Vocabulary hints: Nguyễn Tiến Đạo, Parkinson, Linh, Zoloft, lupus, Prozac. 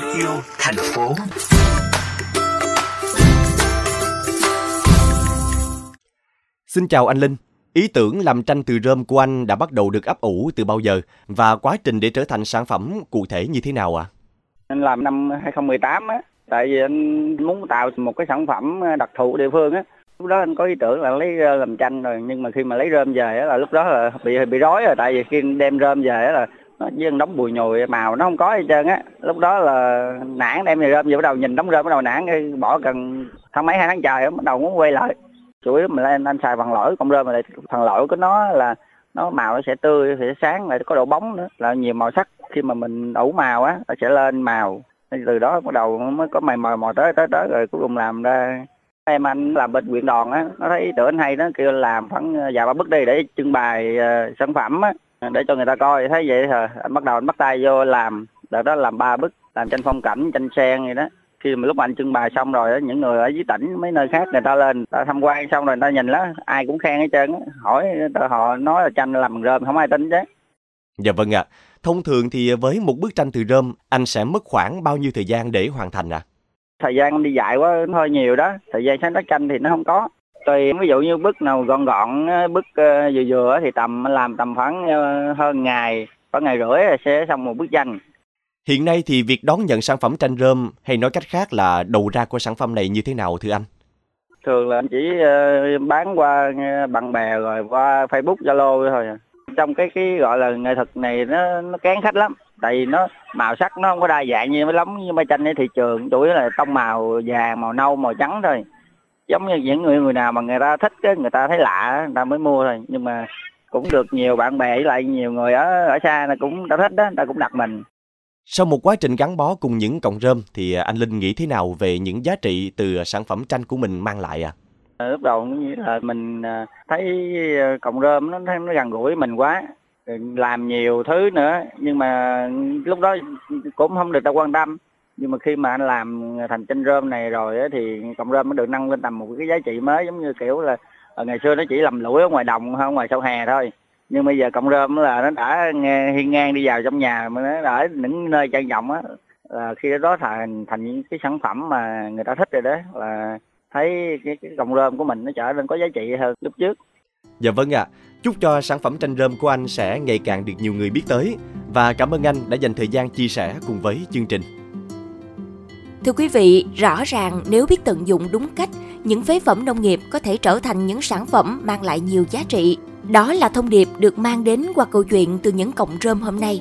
Em yêu thành phố. Xin chào anh Linh. Ý tưởng làm tranh từ rơm của anh đã bắt đầu được ấp ủ từ bao giờ và quá trình để trở thành sản phẩm cụ thể như thế nào ạ? Anh làm năm 2018 á, tại vì anh muốn tạo một cái sản phẩm đặc thù địa phương á. Lúc đó anh có ý tưởng là lấy rơm làm tranh rồi, nhưng mà khi mà lấy rơm về á là lúc đó là bị rối rồi, tại vì khi đem rơm về á là nó với đống bùi nhùi, màu nó không có gì trơn á. Lúc đó là nản, đem về rơm về bắt đầu nhìn đống rơm bắt đầu nản, bỏ gần tháng mấy 2 tháng trời bắt đầu muốn quay lại. Chủ yếu mà anh xài bằng lõi con rơm, mà phần lõi của nó là nó màu nó sẽ tươi, sẽ sáng, lại có độ bóng nữa, là nhiều màu sắc. Khi mà mình ủ màu á, nó sẽ lên màu. Từ đó bắt đầu mới có mày mò tới rồi cuối cùng làm ra. Em anh làm bên huyện Đòn á, nó thấy ý tưởng anh hay, nó kêu làm khoảng vài ba bức đi để trưng bày sản phẩm á, để cho người ta coi. Thấy vậy hả, anh bắt đầu anh bắt tay vô làm. Đợt đó làm 3 bức, làm tranh phong cảnh, tranh sen gì đó. Khi mà lúc mà anh trưng bày xong rồi, những người ở dưới tỉnh mấy nơi khác người ta lên, người ta tham quan xong rồi người ta nhìn đó, ai cũng khen hết trơn á, hỏi họ nói là tranh làm bằng rơm không ai tin chứ. Dạ vâng ạ. Thông thường thì với một bức tranh từ rơm, anh sẽ mất khoảng bao nhiêu thời gian để hoàn thành ạ? Thời gian đi dạy quá nó hơi nhiều đó, thời gian sáng tác tranh thì nó không có. Tùy, ví dụ như bức nào gọn, bức vừa thì làm tầm khoảng hơn ngày, khoảng ngày rưỡi sẽ xong một bức tranh. Hiện nay thì việc đón nhận sản phẩm tranh rơm, hay nói cách khác là đầu ra của sản phẩm này như thế nào thưa anh? Thường là anh chỉ bán qua bạn bè rồi qua Facebook, Zalo thôi. Trong cái gọi là nghệ thuật này nó kén khách lắm, tại vì nó màu sắc nó không có đa dạng như mấy lắm, như mấy tranh ở thị trường chủ yếu là tông màu vàng, màu nâu, màu trắng thôi. Giống như những người nào mà người ta thích, người ta thấy lạ người ta mới mua thôi, nhưng mà cũng được nhiều bạn bè với lại nhiều người ở xa là cũng đã thích đó, người ta cũng đặt mình. Sau một quá trình gắn bó cùng những cọng rơm thì anh Linh nghĩ thế nào về những giá trị từ sản phẩm tranh của mình mang lại ạ? Lúc đầu là mình thấy cọng rơm nó gần gũi mình quá, làm nhiều thứ nữa, nhưng mà lúc đó cũng không được ta quan tâm. Nhưng mà khi mà anh làm thành tranh rơm này rồi thì cọng rơm nó được nâng lên tầm một cái giá trị mới, giống như kiểu là ngày xưa nó chỉ làm lũi ở ngoài đồng, ở ngoài sau hè thôi. Nhưng bây giờ cọng rơm là nó đã hiên ngang đi vào trong nhà, nó đã ở những nơi trang trọng á, khi đó thành những cái sản phẩm mà người ta thích rồi đó, là thấy cái cọng rơm của mình nó trở nên có giá trị hơn lúc trước. Dạ vâng ạ. Chúc cho sản phẩm tranh rơm của anh sẽ ngày càng được nhiều người biết tới, và cảm ơn anh đã dành thời gian chia sẻ cùng với chương trình. Thưa quý vị, rõ ràng nếu biết tận dụng đúng cách, những phế phẩm nông nghiệp có thể trở thành những sản phẩm mang lại nhiều giá trị. Đó là thông điệp được mang đến qua câu chuyện từ những cọng rơm hôm nay.